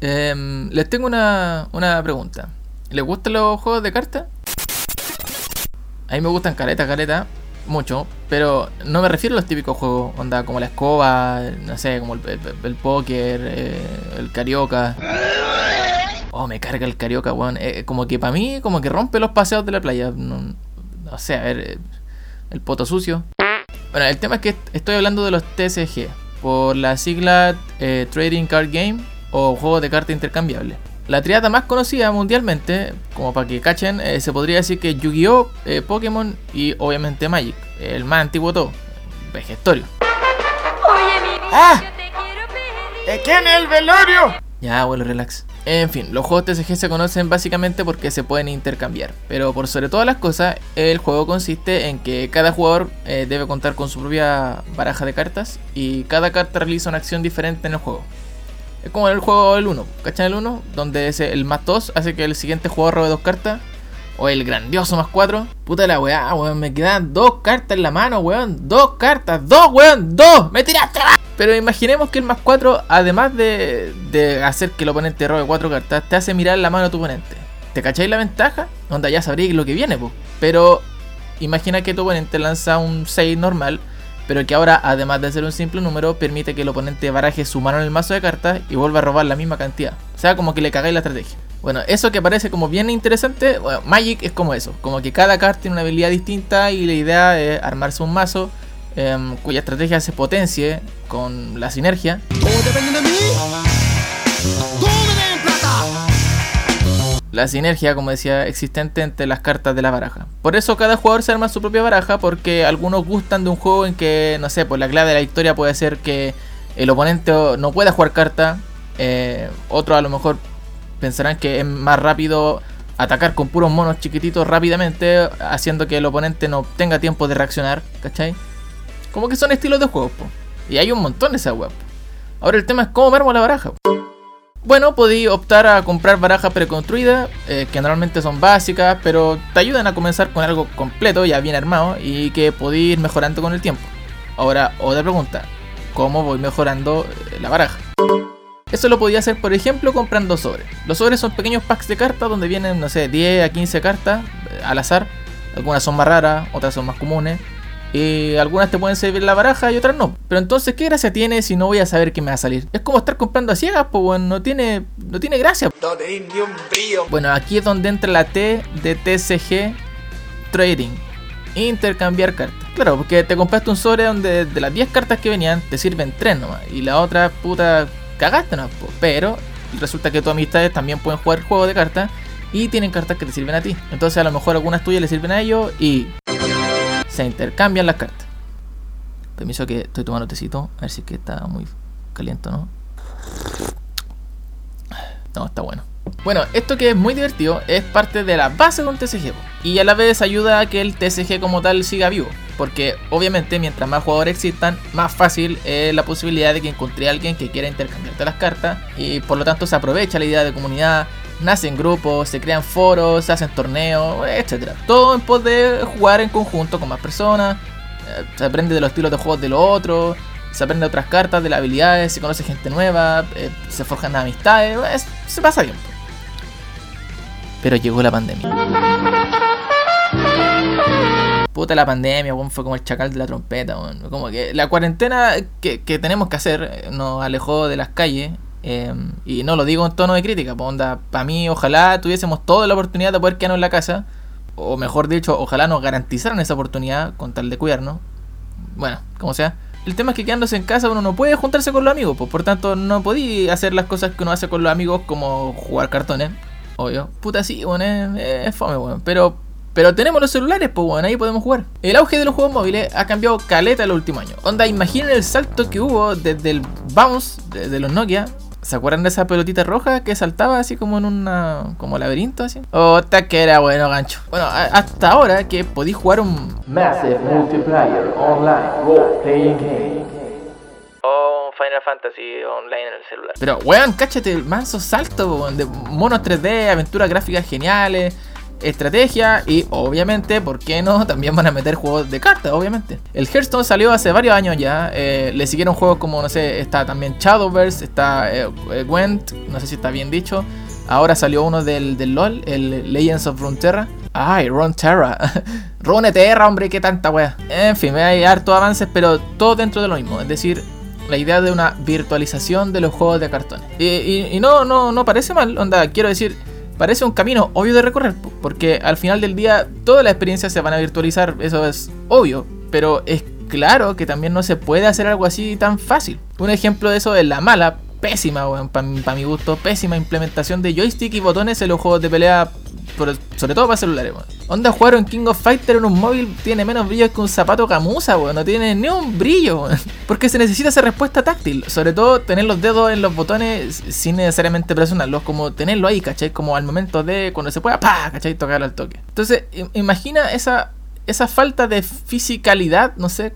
Les tengo una pregunta. ¿Les gustan los juegos de cartas? A mí me gustan caleta, mucho. Pero no me refiero a los típicos juegos, onda como la escoba, no sé, como el póker, el carioca. Oh, me carga el carioca, weón. Como que para mí, como que rompe los paseos de la playa. No sé, a ver, el poto sucio. Bueno, el tema es que estoy hablando de los TCG, por la sigla Trading Card Game o Juegos de Carta Intercambiable. La triada más conocida mundialmente, como para que cachen, se podría decir que Yu-Gi-Oh!, Pokémon y obviamente Magic, el más antiguo de todo, Vegestorio. Oye, mi ¡ah! Te quiero en el velorio. Ya, bueno, relax. En fin, los juegos TCG se conocen básicamente porque se pueden intercambiar, pero por sobre todas las cosas, el juego consiste en que cada jugador debe contar con su propia baraja de cartas y cada carta realiza una acción diferente en el juego. Es como en el juego del 1, ¿cachan el 1? Donde ese, el más 2 hace que el siguiente jugador robe 2 cartas, o el grandioso más 4. Puta la weá, weón, me quedan 2 cartas en la mano, weón, 2 cartas, 2 weón, 2, me tiraste la... Pero imaginemos que el más 4, además de hacer que el oponente robe 4 cartas, te hace mirar la mano a tu oponente. ¿Te cacháis la ventaja? Onda, ya sabréis lo que viene, po. Pero imagina que tu oponente lanza un 6 normal, pero que ahora, además de ser un simple número, permite que el oponente baraje su mano en el mazo de cartas y vuelva a robar la misma cantidad. O sea, como que le cagáis la estrategia. Bueno, eso que parece como bien interesante, bueno, Magic es como eso. Como que cada carta tiene una habilidad distinta y la idea es armarse un mazo cuya estrategia se potencie con la sinergia. Todo depende de mí. Todo me den plata. La sinergia, como decía, existente entre las cartas de la baraja. Por eso cada jugador se arma su propia baraja, porque algunos gustan de un juego en que, no sé, pues la clave de la victoria puede ser que el oponente no pueda jugar carta. Otros a lo mejor pensarán que es más rápido atacar con puros monos chiquititos rápidamente, haciendo que el oponente no tenga tiempo de reaccionar, ¿cachai? Como que son estilos de juegos, po. Y hay un montón de esa web. Ahora el tema es cómo me armo la baraja. Bueno, podí optar a comprar barajas preconstruidas, que normalmente son básicas, pero te ayudan a comenzar con algo completo, ya bien armado, y que podí ir mejorando con el tiempo. Ahora, otra pregunta, ¿cómo voy mejorando la baraja? Eso lo podía hacer, por ejemplo, comprando sobres. Los sobres son pequeños packs de cartas donde vienen, no sé, 10 a 15 cartas al azar. Algunas son más raras, otras son más comunes. Y algunas te pueden servir la baraja y otras no. Pero entonces, ¿qué gracia tiene si no voy a saber qué me va a salir? Es como estar comprando a ciegas, pues bueno, no tiene gracia. No tenéis ni un brillo. Bueno, aquí es donde entra la T de TCG, Trading, intercambiar cartas. Claro, porque te compraste un sobre donde de las 10 cartas que venían te sirven 3 nomás. Y la otra, puta, cagaste nomás, pues. Pero resulta que tus amistades también pueden jugar juegos de cartas y tienen cartas que te sirven a ti. Entonces a lo mejor algunas tuyas le sirven a ellos y... se intercambian las cartas. Permiso que estoy tomando tecito. A ver si es que está muy caliente, ¿no? No, está bueno. Bueno, esto que es muy divertido es parte de la base de un TCG. Y a la vez ayuda a que el TCG como tal siga vivo. Porque obviamente mientras más jugadores existan, más fácil es la posibilidad de que encontré a alguien que quiera intercambiarte las cartas. Y por lo tanto se aprovecha la idea de comunidad. Nacen grupos, se crean foros, se hacen torneos, etc. Todo en pos de jugar en conjunto con más personas. Se aprende de los estilos de juegos de los otros, se aprende de otras cartas, de las habilidades, se conoce gente nueva, se forjan las amistades, se pasa bien. Pero llegó la pandemia. Puta la pandemia, bueno, fue como el chacal de la trompeta, bueno. Como que la cuarentena que tenemos que hacer nos alejó de las calles. Y no lo digo en tono de crítica, pues onda, para mí ojalá tuviésemos toda la oportunidad de poder quedarnos en la casa, o mejor dicho, ojalá nos garantizaran esa oportunidad con tal de cuidarnos. Bueno, como sea, el tema es que quedándose en casa uno no puede juntarse con los amigos, pues por tanto no podía hacer las cosas que uno hace con los amigos, como jugar cartones, obvio. Puta sí, bueno, es fome, bueno, pero tenemos los celulares, pues bueno, ahí podemos jugar. El auge de los juegos móviles ha cambiado caleta el último año. Onda, imaginen el salto que hubo desde el bounce de los Nokia. ¿Se acuerdan de esa pelotita roja que saltaba así como en una... como laberinto así? Ota que era bueno gancho. Bueno, hasta ahora que podí jugar un... Massive Multiplayer Online Role Playing Game. O un Final Fantasy Online en el celular. Pero weón, cáchate el manso salto de monos 3D, aventuras gráficas geniales. estrategia y obviamente, ¿por qué no? También van a meter juegos de cartas, obviamente. El Hearthstone salió hace varios años ya, le siguieron juegos como, no sé, está también Shadowverse, está Gwent, no sé si está bien dicho. Ahora salió uno del LOL, el Legends of Runeterra. ¡Ay, Runeterra! ¡Runeterra, hombre! ¡Qué tanta wea! En fin, hay hartos avances, pero todo dentro de lo mismo. Es decir, la idea de una virtualización de los juegos de cartón. Y no parece mal, onda, quiero decir... Parece un camino obvio de recorrer, porque al final del día todas las experiencias se van a virtualizar, eso es obvio, pero es claro que también no se puede hacer algo así tan fácil. Un ejemplo de eso es la mala, pésima, bueno, para mi gusto, pésima implementación de joystick y botones en los juegos de pelea, sobre todo para celulares, bueno. Onda, jugar en King of Fighter en un móvil tiene menos brillo que un zapato camusa, bueno. No tiene ni un brillo, bueno, porque se necesita esa respuesta táctil, sobre todo tener los dedos en los botones sin necesariamente presionarlos, como tenerlo ahí, ¿cachai? Como al momento de cuando se pueda, ¡pah! ¿Cachai? Tocarlo al toque. Entonces, imagina esa falta de fisicalidad, no sé.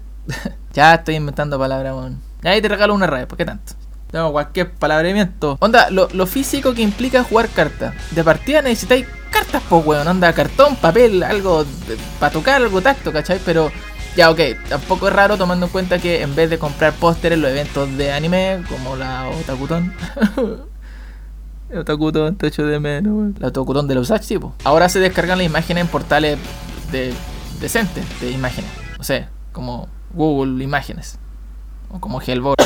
Ya estoy inventando palabras, bueno. Ahí te regalo una raya, ¿por qué tanto? No, cualquier palabreamiento. Onda, lo físico que implica jugar cartas. De partida necesitáis cartas, po, weón. Onda, cartón, papel, algo para tocar, algo tacto, ¿cachai? Pero ya, ok, tampoco es raro tomando en cuenta que en vez de comprar pósteres en los eventos de anime, como la otakuton. La otakuton, te echo de menos, weón. La otakuton de los H, tipo. Ahora se descargan las imágenes en portales decentes de imágenes. O sea, como Google Imágenes. O como Gelbor.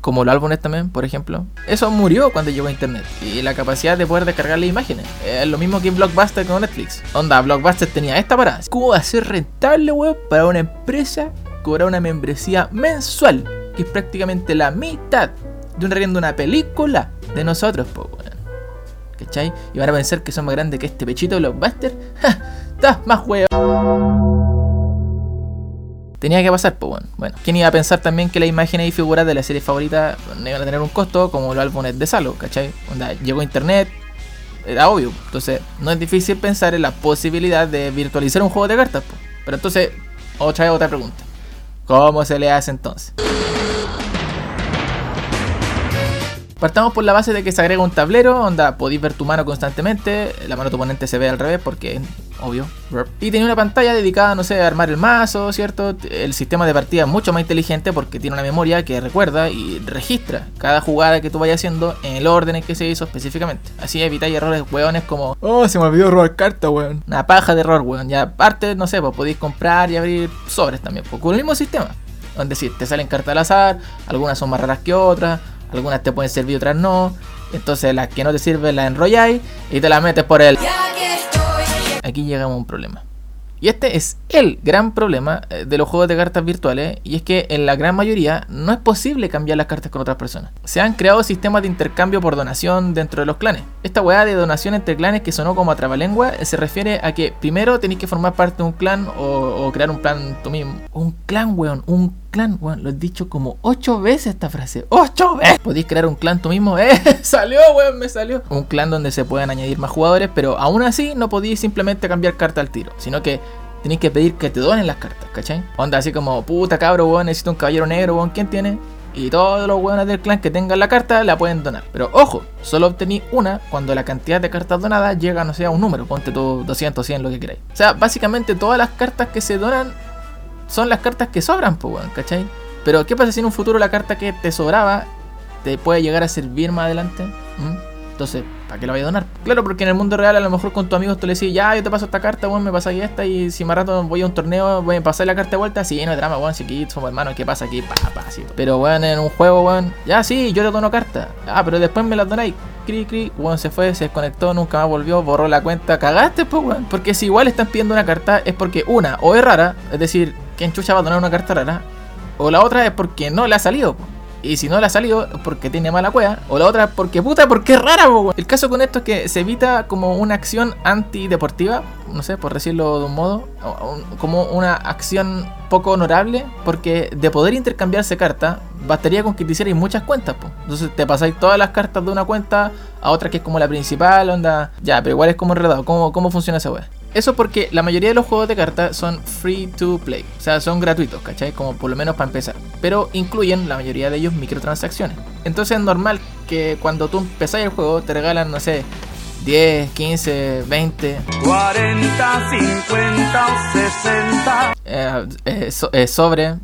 Como los álbumes también, por ejemplo. Eso murió cuando llegó a internet. Y la capacidad de poder descargarle imágenes. Lo mismo que en Blockbuster con Netflix. Onda, Blockbuster tenía esta parada. ¿Cómo va a ser rentable, weón, para una empresa cobrar una membresía mensual? Que es prácticamente la mitad de un arriendo de una película de nosotros, po, weón. ¿Cachai? Y van a pensar que son más grandes que este pechito de Blockbuster. ¡Ja! ¡Estás más weón! Tenía que pasar, pues bueno. Bueno, ¿quién iba a pensar también que las imágenes y figuras de la serie favorita no iban a tener un costo como los álbumes de Salo, ¿cachai? Onda, llegó internet, era obvio. Entonces, no es difícil pensar en la posibilidad de virtualizar un juego de cartas, pues. Pero entonces, otra pregunta. ¿Cómo se le hace entonces? Partamos por la base de que se agrega un tablero, onda, podéis ver tu mano constantemente, la mano de tu oponente se ve al revés porque... obvio. Y tenía una pantalla dedicada, no sé, a armar el mazo, ¿cierto? El sistema de partida es mucho más inteligente porque tiene una memoria que recuerda y registra cada jugada que tú vayas haciendo en el orden en que se hizo específicamente. Así evitáis errores hueones como... ¡Oh, se me olvidó robar carta, weón! Una paja de error, weón. Y aparte, no sé, pues podéis comprar y abrir sobres también, pues, con el mismo sistema. Donde sí, te salen cartas al azar, algunas son más raras que otras, algunas te pueden servir, otras no. Entonces las que no te sirven las enrolláis y te las metes por el... Aquí llegamos a un problema. Y este es el gran problema de los juegos de cartas virtuales. Y es que en la gran mayoría no es posible cambiar las cartas con otras personas. Se han creado sistemas de intercambio por donación dentro de los clanes. Esta weá de donación entre clanes que sonó como a trabalengua se refiere a que primero tenéis que formar parte de un clan o crear un plan tú mismo. Un clan, weón. Lo he dicho como 8 veces esta frase. ¡8 veces! Podéis crear un clan tú mismo. ¡Salió, weón! Me salió. Un clan donde se puedan añadir más jugadores, pero aún así no podéis simplemente cambiar carta al tiro, sino que tenéis que pedir que te donen las cartas, ¿cachai? Onda así como, puta cabro, weón, necesito un caballero negro, weón, ¿quién tiene? Y todos los weones del clan que tengan la carta la pueden donar. Pero ojo, solo obtenéis una cuando la cantidad de cartas donadas llega, no sé, a un número. Ponte tú 200, 100, lo que queráis. O sea, básicamente todas las cartas que se donan son las cartas que sobran, pues, weón, ¿cachai? Pero ¿qué pasa si en un futuro la carta que te sobraba te puede llegar a servir más adelante? Entonces, ¿para qué la vaya a donar? Claro, porque en el mundo real a lo mejor con tus amigos tú le decís, ya, yo te paso esta carta, weón, me pasáis esta, y si más rato voy a un torneo, voy a pasar la carta de vuelta, sí, no hay drama, weón, si aquí somos hermanos, ¿qué pasa aquí? Sí. Pero, weón, en un juego, weón, ya, sí, yo te dono carta, ah, pero después me las donáis, cri, cri, weón, se fue, se desconectó, nunca más volvió, borró la cuenta, cagaste, pues, weón, porque si igual están pidiendo una carta es porque una, o es rara, es decir, ¿quién chucha va a donar una carta rara? O la otra es porque no le ha salido, pues. Y si no la salió, porque tiene mala cueva. O la otra, porque puta, porque es rara, weón. El caso con esto es que se evita como una acción antideportiva, no sé, por decirlo de un modo, como una acción poco honorable, porque de poder intercambiarse cartas, bastaría con que te hicierais muchas cuentas, po. Entonces te pasáis todas las cartas de una cuenta a otra que es como la principal, onda. Ya, pero igual es como enredado. ¿Cómo funciona esa weá? Eso porque la mayoría de los juegos de cartas son free to play, o sea, son gratuitos, ¿cachai? Como por lo menos para empezar, pero incluyen la mayoría de ellos microtransacciones. Entonces es normal que cuando tú empezás el juego te regalan, no sé, 10, 15, 20, 40, 50 o 60 sobre.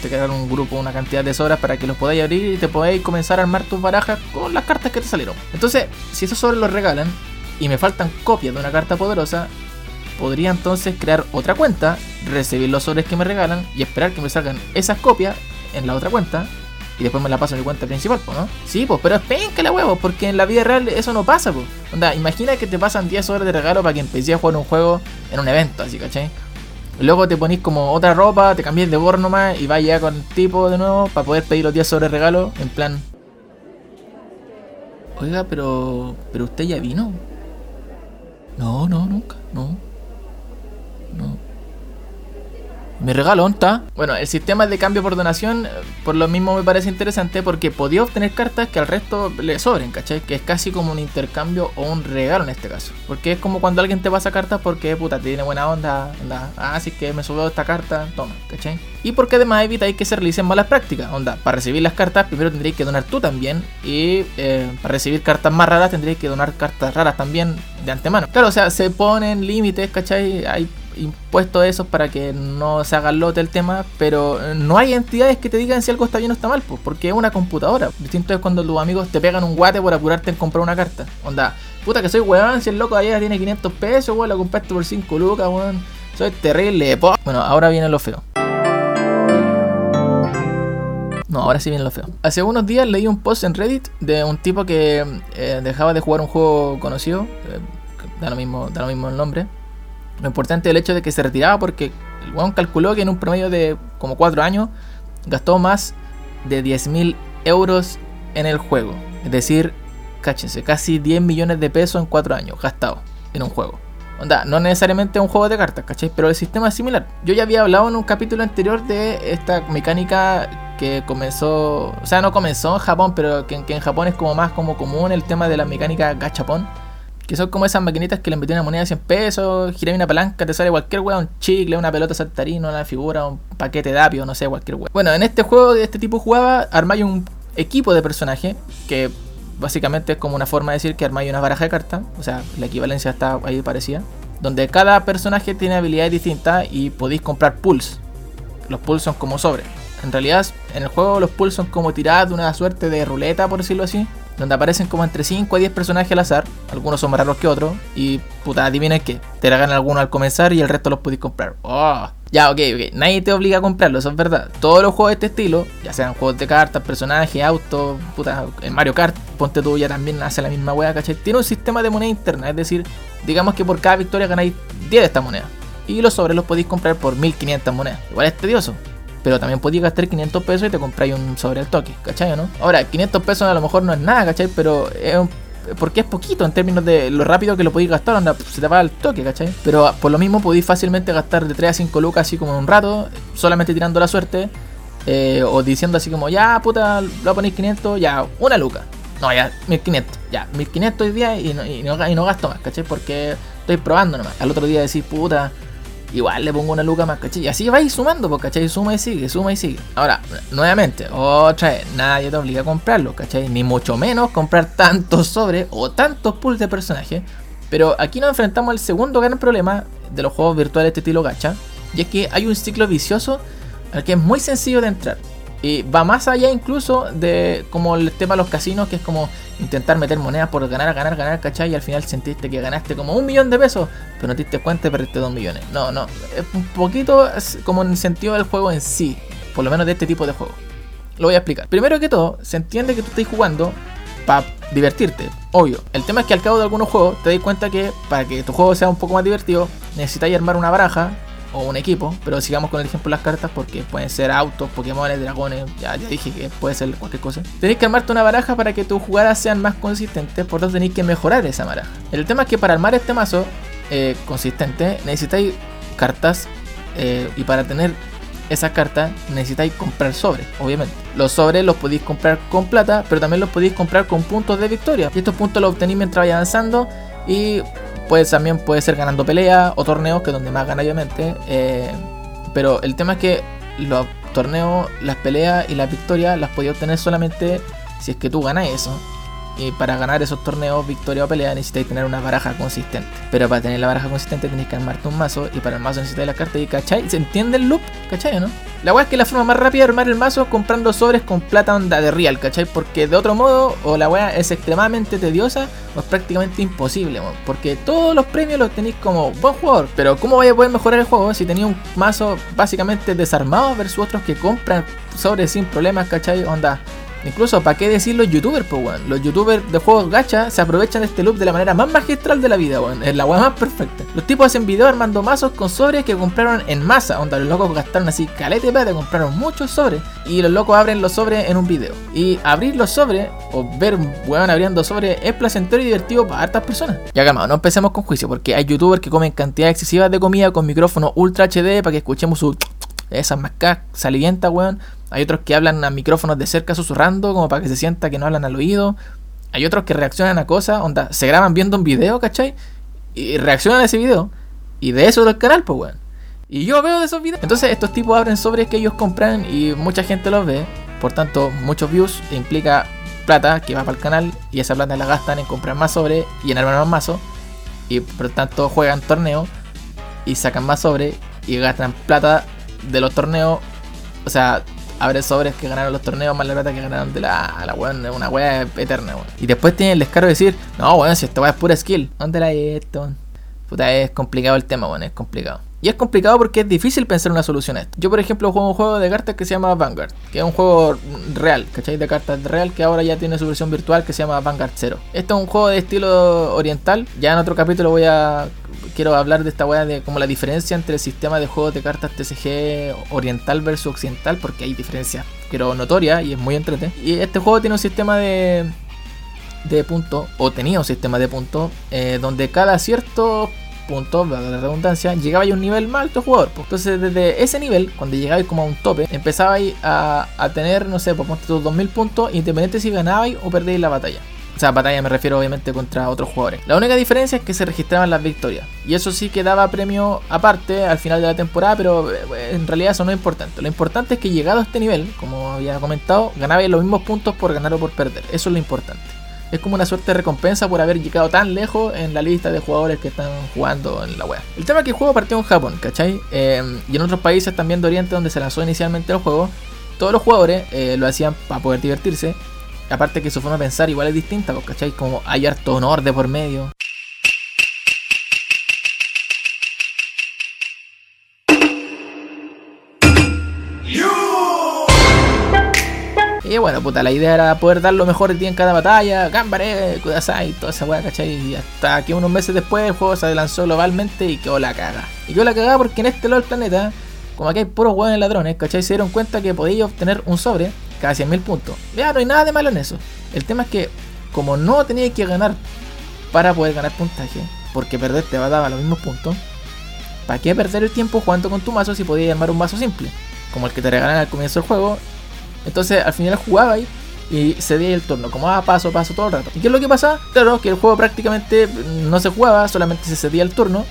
Te crear un grupo, una cantidad de sobras para que los podáis abrir y te podáis comenzar a armar tus barajas con las cartas que te salieron. Entonces, si esos sobres los regalan y me faltan copias de una carta poderosa, podría entonces crear otra cuenta, recibir los sobres que me regalan y esperar que me salgan esas copias en la otra cuenta y después me la paso en mi cuenta principal, ¿no? Sí, pues, pero es penca la huevo, porque en la vida real eso no pasa, pues. Onda, imagina que te pasan 10 sobres de regalo para que empecé a jugar un juego en un evento, así, ¿cachai? Luego te ponís como otra ropa, te cambias de gorro nomás y vas ya con el tipo de nuevo para poder pedir los 10 sobres de regalo, en plan... Oiga, pero usted ya vino. No, nunca, no. ¿Mi regalo dónde está? Bueno, el sistema de cambio por donación, por lo mismo me parece interesante porque podía obtener cartas que al resto le sobren, ¿cachai? Que es casi como un intercambio o un regalo en este caso. Porque es como cuando alguien te pasa cartas porque, puta, te tiene buena onda, así que me subió esta carta, toma, ¿cachai? Y porque además evitáis que se realicen malas prácticas, onda, para recibir las cartas primero tendréis que donar tú también y para recibir cartas más raras tendréis que donar cartas raras también de antemano. Claro, o sea, se ponen límites, ¿cachai? Hay impuestos esos para que no se haga lote el tema, pero no hay entidades que te digan si algo está bien o está mal, pues, porque es una computadora. Distinto es cuando tus amigos te pegan un guate por apurarte en comprar una carta. Onda, puta que soy weón, si el loco allá tiene 500 pesos, weón, lo compraste por 5 lucas, weón, soy terrible, po. Bueno, ahora viene lo feo. No, ahora sí viene lo feo. Hace unos días leí un post en Reddit de un tipo que dejaba de jugar un juego conocido, da lo mismo el nombre. Lo importante es el hecho de que se retiraba porque el weón calculó que en un promedio de como 4 años gastó más de 10.000 euros en el juego. Es decir, cáchense, casi 10 millones de pesos en 4 años gastado en un juego. Onda, no necesariamente un juego de cartas, ¿cachai? Pero el sistema es similar. Yo ya había hablado en un capítulo anterior de esta mecánica que comenzó... O sea, no comenzó en Japón, pero que en Japón es como más como común el tema de la mecánica gachapon. Que son como esas maquinitas que le metían una moneda de 100 pesos, giráis una palanca, te sale cualquier weón, un chicle, una pelota saltarina, una figura, un paquete de apio, no sé, cualquier weón. Bueno, en este juego de este tipo jugaba, armáis un equipo de personajes, que básicamente es como una forma de decir que armáis una baraja de cartas, o sea, la equivalencia está ahí parecida, donde cada personaje tiene habilidades distintas y podéis comprar pulls. Los pulls son como sobres. En realidad, en el juego los pulls son como tiradas de una suerte de ruleta, por decirlo así, donde aparecen como entre 5 a 10 personajes al azar. Algunos son más raros que otros. Y puta, adivinen qué. Te la ganan algunos al comenzar y el resto los podéis comprar. Oh. Ya, ok. Nadie te obliga a comprarlo, eso es verdad. Todos los juegos de este estilo, ya sean juegos de cartas, personajes, autos, puta, el Mario Kart, ponte tú, ya también hace la misma wea, ¿cachai? Tiene un sistema de moneda interna. Es decir, digamos que por cada victoria ganáis 10 de estas monedas. Y los sobres los podéis comprar por 1500 monedas. Igual es tedioso. Pero también podías gastar 500 pesos y te compráis un sobre el toque, ¿cachai? ¿No? Ahora, 500 pesos a lo mejor no es nada, ¿cachai? Pero es porque es poquito en términos de lo rápido que lo podéis gastar, onda, se te va el toque, ¿cachai? Pero por lo mismo podéis fácilmente gastar de 3 a 5 lucas así como en un rato, solamente tirando la suerte, o diciendo así como, ya puta, lo voy a poner 500, ya, una luca. No, ya, 1500, ya, 1500 hoy día y no gasto más, ¿cachai? Porque estoy probando nomás. Al otro día decís, puta... Igual le pongo una luca más, ¿cachai? Y así vais sumando, pues, ¿cachai? Suma y sigue. Ahora, nuevamente, otra vez, nadie te obliga a comprarlo, ¿cachai? Ni mucho menos comprar tantos sobres o tantos pulls de personajes. Pero aquí nos enfrentamos al segundo gran problema de los juegos virtuales de este estilo gacha. Y es que hay un ciclo vicioso al que es muy sencillo de entrar. Y va más allá incluso de como el tema de los casinos, que es como intentar meter monedas por ganar, ¿cachai? Y al final sentiste que ganaste como 1 millón de pesos, pero no te diste cuenta y perdiste 2 millones. No, es un poquito como en el sentido del juego en sí, por lo menos de este tipo de juego. Lo voy a explicar. Primero que todo, se entiende que tú estás jugando para divertirte, obvio. El tema es que al cabo de algunos juegos te das cuenta que para que tu juego sea un poco más divertido, necesitas armar una baraja o un equipo, pero sigamos con el ejemplo de las cartas porque pueden ser autos, pokémones, dragones, ya dije que puede ser cualquier cosa. Tenéis que armarte una baraja para que tus jugadas sean más consistentes, por lo tanto tenéis que mejorar esa baraja. El tema es que para armar este mazo consistente necesitáis cartas y para tener esas cartas necesitáis comprar sobres, obviamente. Los sobres los podéis comprar con plata, pero también los podéis comprar con puntos de victoria. Y estos puntos los obtenéis mientras vais avanzando y... Pues también puede ser ganando peleas o torneos, que es donde más gana obviamente. Pero el tema es que los torneos, las peleas y las victorias las podías obtener solamente si es que tú ganas eso. para ganar esos torneos, victoria o pelea, necesitáis tener una baraja consistente. Pero para tener la baraja consistente tenéis que armarte un mazo, y para el mazo necesitáis las cartas, y ¿cachai? ¿Se entiende el loop? ¿Cachai o no? La weá es que la forma más rápida de armar el mazo es comprando sobres con plata onda de real, ¿cachai? Porque de otro modo, o la weá es extremadamente tediosa, o es prácticamente imposible, weón. Porque todos los premios los tenéis como buen jugador. Pero ¿cómo vais a poder mejorar el juego si tenéis un mazo básicamente desarmado versus otros que compran sobres sin problemas, ¿cachai? Onda. Incluso, ¿para qué decir los youtubers, pues, weón? Los youtubers de juegos gacha se aprovechan de este loop de la manera más magistral de la vida, weón. Es la weá más perfecta. Los tipos hacen videos armando mazos con sobres que compraron en masa. Onda, los locos gastaron así caleta de plata, compraron muchos sobres. Y los locos abren los sobres en un video. Y abrir los sobres, o ver weón abriendo sobres, es placentero y divertido para hartas personas. Ya calmado, no empecemos con juicio, porque hay youtubers que comen cantidades excesivas de comida con micrófono ultra HD para que escuchemos su... esas mascas salivientas, weón. Hay otros que hablan a micrófonos de cerca susurrando, como para que se sienta que no hablan al oído. Hay otros que reaccionan a cosas, onda, se graban viendo un video, ¿cachai? Y reaccionan a ese video. Y de eso es el canal, pues, weón. Y yo veo de esos videos. Entonces estos tipos abren sobres que ellos compran y mucha gente los ve. Por tanto, muchos views implica plata que va para el canal. Y esa plata la gastan en comprar más sobres y en armar más mazos. Y por tanto juegan torneos y sacan más sobres y gastan plata de los torneos, o sea, abren sobres que ganaron los torneos más la plata que ganaron de la weón, una weá eterna, weón. Y después tienen el descaro de decir, no, weón, si esta weá es pura skill, ¿dónde la hay esto? Puta, es complicado el tema, weón, es complicado. Y es complicado porque es difícil pensar una solución a esto. Yo, por ejemplo, juego un juego de cartas que se llama Vanguard, que es un juego real, ¿cachai? De cartas real, que ahora ya tiene su versión virtual que se llama Vanguard Zero. Este es un juego de estilo oriental. Ya en otro capítulo quiero hablar de esta weá de como la diferencia entre el sistema de juegos de cartas TCG oriental versus occidental, porque hay diferencias, pero notorias, y es muy entretenido. Y este juego tiene un sistema de puntos, o tenía un sistema de puntos, donde cada cierto punto, de la redundancia, llegabais a un nivel más alto jugador, pues. Entonces desde ese nivel, cuando llegabais como a un tope, empezabais a tener, no sé, pues ponte tus 2000 puntos, independiente si ganabais o perdíais la batalla. O sea, batalla me refiero obviamente contra otros jugadores. La única diferencia es que se registraban las victorias. Y eso sí que daba premio aparte al final de la temporada, pero en realidad eso no es importante. Lo importante es que llegado a este nivel, como había comentado, ganabais los mismos puntos por ganar o por perder. Eso es lo importante. Es como una suerte de recompensa por haber llegado tan lejos en la lista de jugadores que están jugando en la web. El tema es que el juego partió en Japón, ¿cachai? Y en otros países también de Oriente donde se lanzó inicialmente el juego, todos los jugadores lo hacían para poder divertirse. Aparte que su forma de pensar igual es distinta, ¿cachai? Como hay harto honor de por medio. Y bueno, puta, la idea era poder dar lo mejor de ti en cada batalla, Gambare, Kudasai, toda esa weá, ¿cachai? Y hasta que unos meses después el juego se lanzó globalmente y quedó la caga. Y quedó la caga porque en este lado del planeta, como aquí hay puros hueones ladrones, ¿cachai? Se dieron cuenta que podíais obtener un sobre cada 100.000 puntos. Ya, no hay nada de malo en eso. El tema es que, como no teníais que ganar para poder ganar puntaje, porque perder te va a dar los mismos puntos, ¿para qué perder el tiempo jugando con tu mazo si podías armar un mazo simple? Como el que te regalan al comienzo del juego. Entonces al final jugabais y cedíais el turno, como paso a paso todo el rato. ¿Y qué es lo que pasaba? Claro, que el juego prácticamente no se jugaba, solamente se cedía el turno,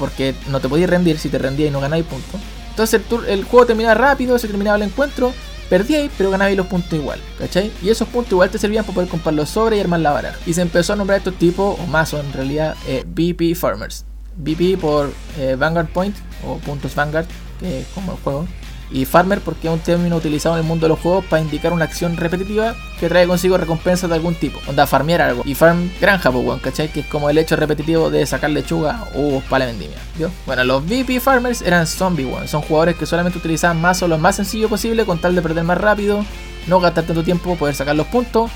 porque no te podías rendir. Si te rendías y no ganabais puntos, entonces el juego terminaba rápido, se terminaba el encuentro, perdíais pero ganabais los puntos igual, ¿cachai? Y esos puntos igual te servían para poder comprar los sobres y armar la vara. Y se empezó a nombrar estos tipos, o mazos en realidad, BP Farmers. BP por Vanguard Point, o puntos Vanguard, que es como el juego. Y farmer porque es un término utilizado en el mundo de los juegos para indicar una acción repetitiva que trae consigo recompensas de algún tipo. Onda, farmear algo. Y farm granja, pues, weón, ¿cachai? Que es como el hecho repetitivo de sacar lechuga o uvos para la vendimia, ¿vio? Bueno, los VP farmers eran zombies, weón. Son jugadores que solamente utilizaban mazos lo más sencillo posible con tal de perder más rápido, no gastar tanto tiempo, poder sacar los puntos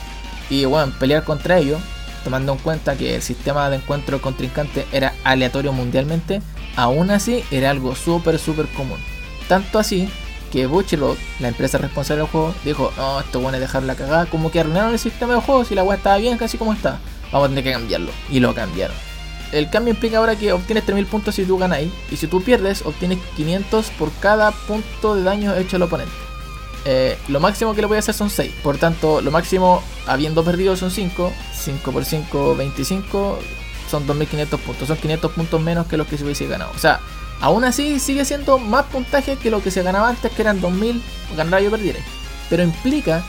y, weón, pelear contra ellos. Tomando en cuenta que el sistema de encuentro del contrincante era aleatorio mundialmente, aún así era algo súper común. Tanto así que Butcherbot, la empresa responsable del juego, dijo: no, esto bueno es dejar la cagada, como que arruinaron el sistema de juegos, si la weá estaba bien, casi como está, vamos a tener que cambiarlo. Y lo cambiaron. El cambio implica ahora que obtienes 3000 puntos si tú ganas, y si tú pierdes, obtienes 500 por cada punto de daño hecho al oponente. Lo máximo que le voy a hacer son 6, por tanto, lo máximo habiendo perdido son 5, 5 por 5, 25, son 2500 puntos, son 500 puntos menos que los que se hubiese ganado. O sea, aún así sigue siendo más puntaje que lo que se ganaba antes, que eran 2000, ganar yo perdiera. Pero implica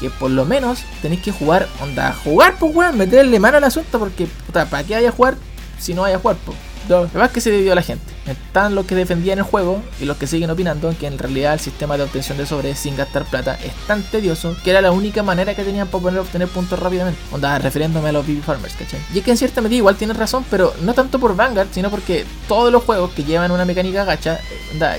que por lo menos tenéis que jugar, onda, jugar, pues weón, meterle mano al asunto, porque puta, ¿para qué vaya a jugar si no vaya a jugar, pues? Lo demás que se dividió la gente. Están los que defendían el juego y los que siguen opinando que en realidad el sistema de obtención de sobres sin gastar plata es tan tedioso que era la única manera que tenían para poder obtener puntos rápidamente. Onda, refiriéndome a los BB Farmers, ¿cachai? Y es que en cierta medida igual tienen razón, pero no tanto por Vanguard, sino porque todos los juegos que llevan una mecánica gacha, onda,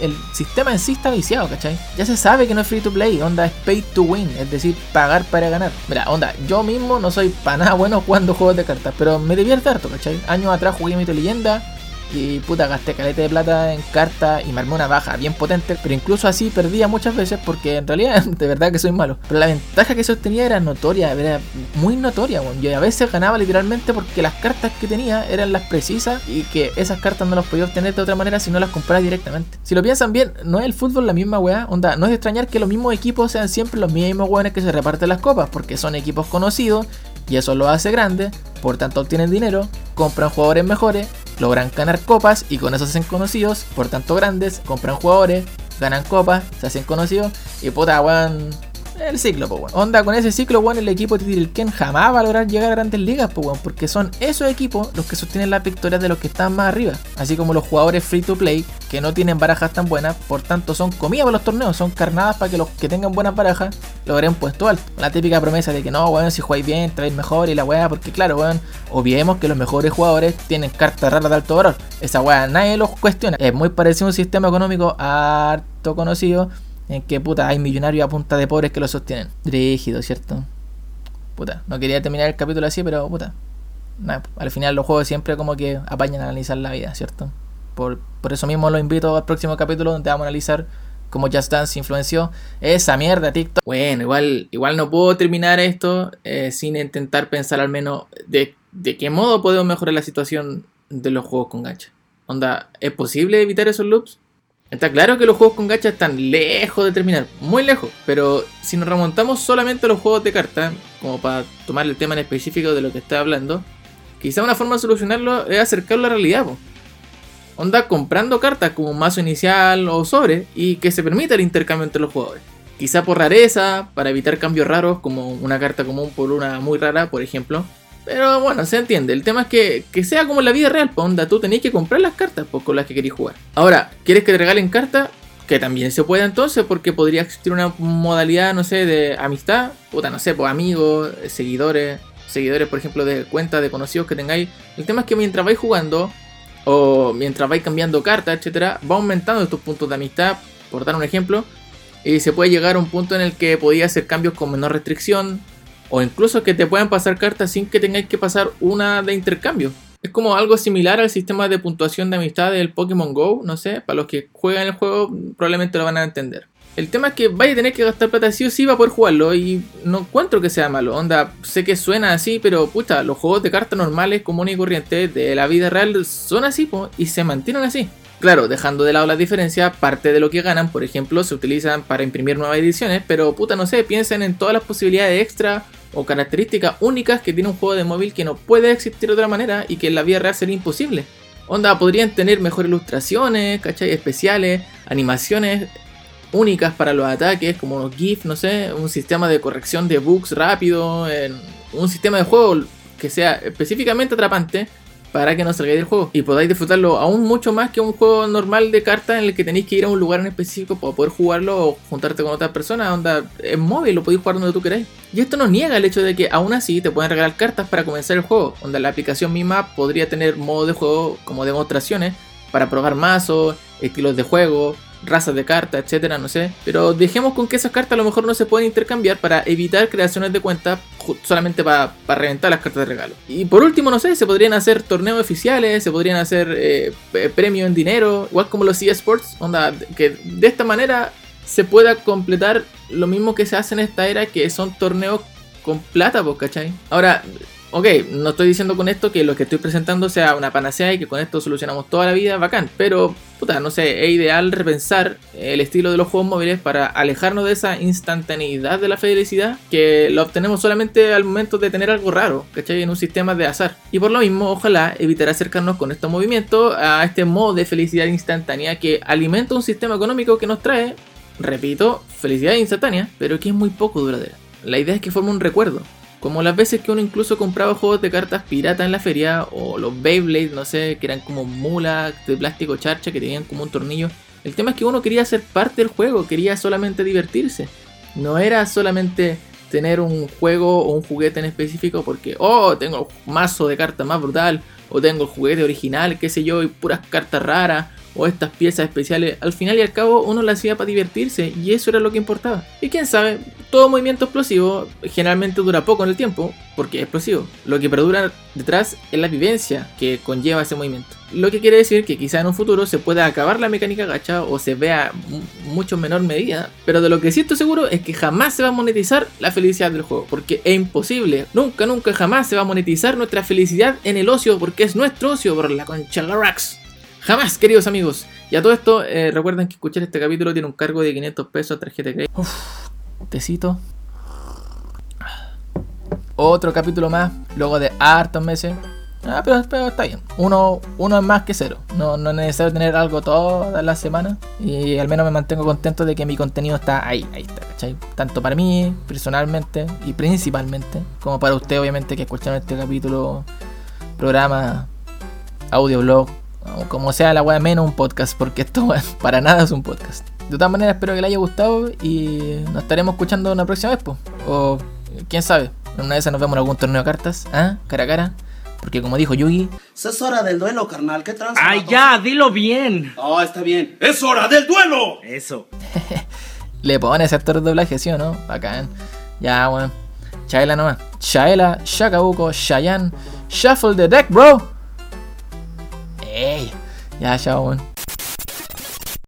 el sistema en sí está viciado, ¿cachai? Ya se sabe que no es free to play, onda, es pay to win, es decir, pagar para ganar. Mira, onda, yo mismo no soy para nada bueno jugando juegos de cartas, pero me divierto harto, ¿cachai? Años atrás jugué Mito Leyenda y puta, gasté caleta de plata en cartas y me armé una baja bien potente, pero incluso así perdía muchas veces porque en realidad de verdad que soy malo. Pero la ventaja que eso tenía era notoria, era muy notoria, bueno. Yo a veces ganaba literalmente porque las cartas que tenía eran las precisas y que esas cartas no las podía obtener de otra manera si no las compraba directamente. Si lo piensan bien, no es el fútbol la misma weá, onda, no es de extrañar que los mismos equipos sean siempre los mismos weones que se reparten las copas, porque son equipos conocidos y eso los hace grandes, por tanto obtienen dinero, compran jugadores mejores, logran ganar copas y con eso se hacen conocidos, por tanto grandes, compran jugadores, ganan copas, se hacen conocidos y puta weón, el ciclo, pues weón. Onda, con ese ciclo weón el equipo Tirilken jamás va a lograr llegar a grandes ligas, pues weón, porque son esos equipos los que sostienen las victorias de los que están más arriba, así como los jugadores free to play que no tienen barajas tan buenas, por tanto son comida para los torneos, son carnadas para que los que tengan buenas barajas logren puesto alto. La típica promesa de que no, bueno, si jugáis bien, traéis mejor y la weá, porque claro, weón, obviemos que los mejores jugadores tienen cartas raras de alto valor. Esa weá nadie los cuestiona. Es muy parecido a un sistema económico harto conocido en que puta, hay millonarios a punta de pobres que lo sostienen. Rígido, ¿cierto? Puta, no quería terminar el capítulo así, pero puta, nah, al final los juegos siempre como que apañan a analizar la vida, ¿cierto? Por eso mismo los invito al próximo capítulo donde vamos a analizar cómo Just Dance influenció esa mierda TikTok. Bueno, igual no puedo terminar esto sin intentar pensar al menos de qué modo podemos mejorar la situación de los juegos con gacha. Onda, ¿es posible evitar esos loops? Está claro que los juegos con gacha están lejos de terminar, muy lejos, pero si nos remontamos solamente a los juegos de cartas, como para tomar el tema en específico de lo que estoy hablando, quizá una forma de solucionarlo es acercarlo a la realidad, po. Onda, comprando cartas como un mazo inicial o sobre y que se permita el intercambio entre los jugadores. Quizá por rareza, para evitar cambios raros como una carta común por una muy rara, por ejemplo. Pero bueno, se entiende. El tema es que sea como en la vida real, onda, tú tenés que comprar las cartas pues, con las que querés jugar. Ahora, ¿quieres que te regalen cartas? Que también se pueda entonces, porque podría existir una modalidad, no sé, de amistad. Puta, no sé, pues amigos, seguidores por ejemplo de cuentas, de conocidos que tengáis. El tema es que mientras vais jugando o mientras vais cambiando cartas, etcétera, va aumentando estos puntos de amistad, por dar un ejemplo, y se puede llegar a un punto en el que podías hacer cambios con menor restricción, o incluso que te puedan pasar cartas sin que tengáis que pasar una de intercambio. Es como algo similar al sistema de puntuación de amistad del Pokémon GO, no sé, para los que juegan el juego probablemente lo van a entender. El tema es que vais a tener que gastar plata sí o sí para poder jugarlo, y no encuentro que sea malo. Onda, sé que suena así, pero puta, los juegos de cartas normales, comunes y corrientes de la vida real son así, po, y se mantienen así. Claro, dejando de lado las diferencias, parte de lo que ganan, por ejemplo, se utilizan para imprimir nuevas ediciones, pero puta, no sé, piensen en todas las posibilidades extra o características únicas que tiene un juego de móvil que no puede existir de otra manera y que en la vida real sería imposible. Onda, podrían tener mejores ilustraciones, ¿cachai? Especiales, animaciones únicas para los ataques, como los GIF, no sé, un sistema de corrección de bugs rápido, un sistema de juego que sea específicamente atrapante para que no salgáis del juego y podáis disfrutarlo aún mucho más que un juego normal de cartas en el que tenéis que ir a un lugar en específico para poder jugarlo o juntarte con otras personas. Onda, es móvil, lo podéis jugar donde tú queráis. Y esto no niega el hecho de que aún así te pueden regalar cartas para comenzar el juego. Onda, la aplicación misma podría tener modo de juego como demostraciones para probar mazos, estilos de juego, razas de cartas, etcétera, no sé. Pero dejemos con que esas cartas a lo mejor no se pueden intercambiar para evitar creaciones de cuentas solamente para reventar las cartas de regalo. Y por último, no sé, se podrían hacer torneos oficiales, se podrían hacer premios en dinero, igual como los eSports, onda, que de esta manera se pueda completar lo mismo que se hace en esta era, que son torneos con plata, ¿cachai? Ahora, ok, no estoy diciendo con esto que lo que estoy presentando sea una panacea y que con esto solucionamos toda la vida, bacán, pero puta, no sé, es ideal repensar el estilo de los juegos móviles para alejarnos de esa instantaneidad de la felicidad que la obtenemos solamente al momento de tener algo raro, ¿cachai? En un sistema de azar. Y por lo mismo, ojalá evitar acercarnos con estos movimientos a este modo de felicidad instantánea que alimenta un sistema económico que nos trae Repito, felicidad instantánea, pero que es muy poco duradera. La idea es que forme un recuerdo, como las veces que uno incluso compraba juegos de cartas pirata en la feria, o los Beyblade, no sé, que eran como mulas de plástico charcha que tenían como un tornillo. El tema es que uno quería ser parte del juego, quería solamente divertirse. No era solamente tener un juego o un juguete en específico porque, oh, tengo un mazo de cartas más brutal, o tengo el juguete original, qué sé yo, y puras cartas raras, o estas piezas especiales. Al final y al cabo uno las hacía para divertirse y eso era lo que importaba. Y quién sabe, todo movimiento explosivo generalmente dura poco en el tiempo porque es explosivo. Lo que perdura detrás es la vivencia que conlleva ese movimiento. Lo que quiere decir que quizá en un futuro se pueda acabar la mecánica gacha o se vea mucho menor medida. Pero de lo que sí estoy seguro es que jamás se va a monetizar la felicidad del juego, porque es imposible. Nunca jamás se va a monetizar nuestra felicidad en el ocio, porque es nuestro ocio, por la concha de la Rax. Jamás, queridos amigos. Y a todo esto, recuerden que escuchar este capítulo tiene un cargo de 500 pesos, tarjeta de crédito. Uff, tecito. Otro capítulo más, luego de hartos meses. Ah, pero está bien. Uno es más que cero. No es necesario tener algo todas las semanas. Y al menos me mantengo contento de que mi contenido está ahí está, ¿cachai? Tanto para mí, personalmente, y principalmente, como para usted, obviamente, que escucharon este capítulo, programa, audio, blog, como sea la wea, menos un podcast, porque esto para nada es un podcast. De todas maneras, espero que les haya gustado y nos estaremos escuchando una próxima vez, po. O quién sabe, una vez nos vemos en algún torneo de cartas, ¿ah? Cara a cara, porque como dijo Yugi, es hora del duelo, carnal, ¿qué tranza? ¡Ay, ya! ¡Dilo bien! ¡Oh, está bien! ¡Es hora del duelo! Eso. Le ponen ese actor de doblaje, ¿sí o no? Bacán. Ya, bueno, Chaela nomás. Chaela, Shakabuco, Shayan, Shuffle the deck, bro. Ey, ya, chao, bueno.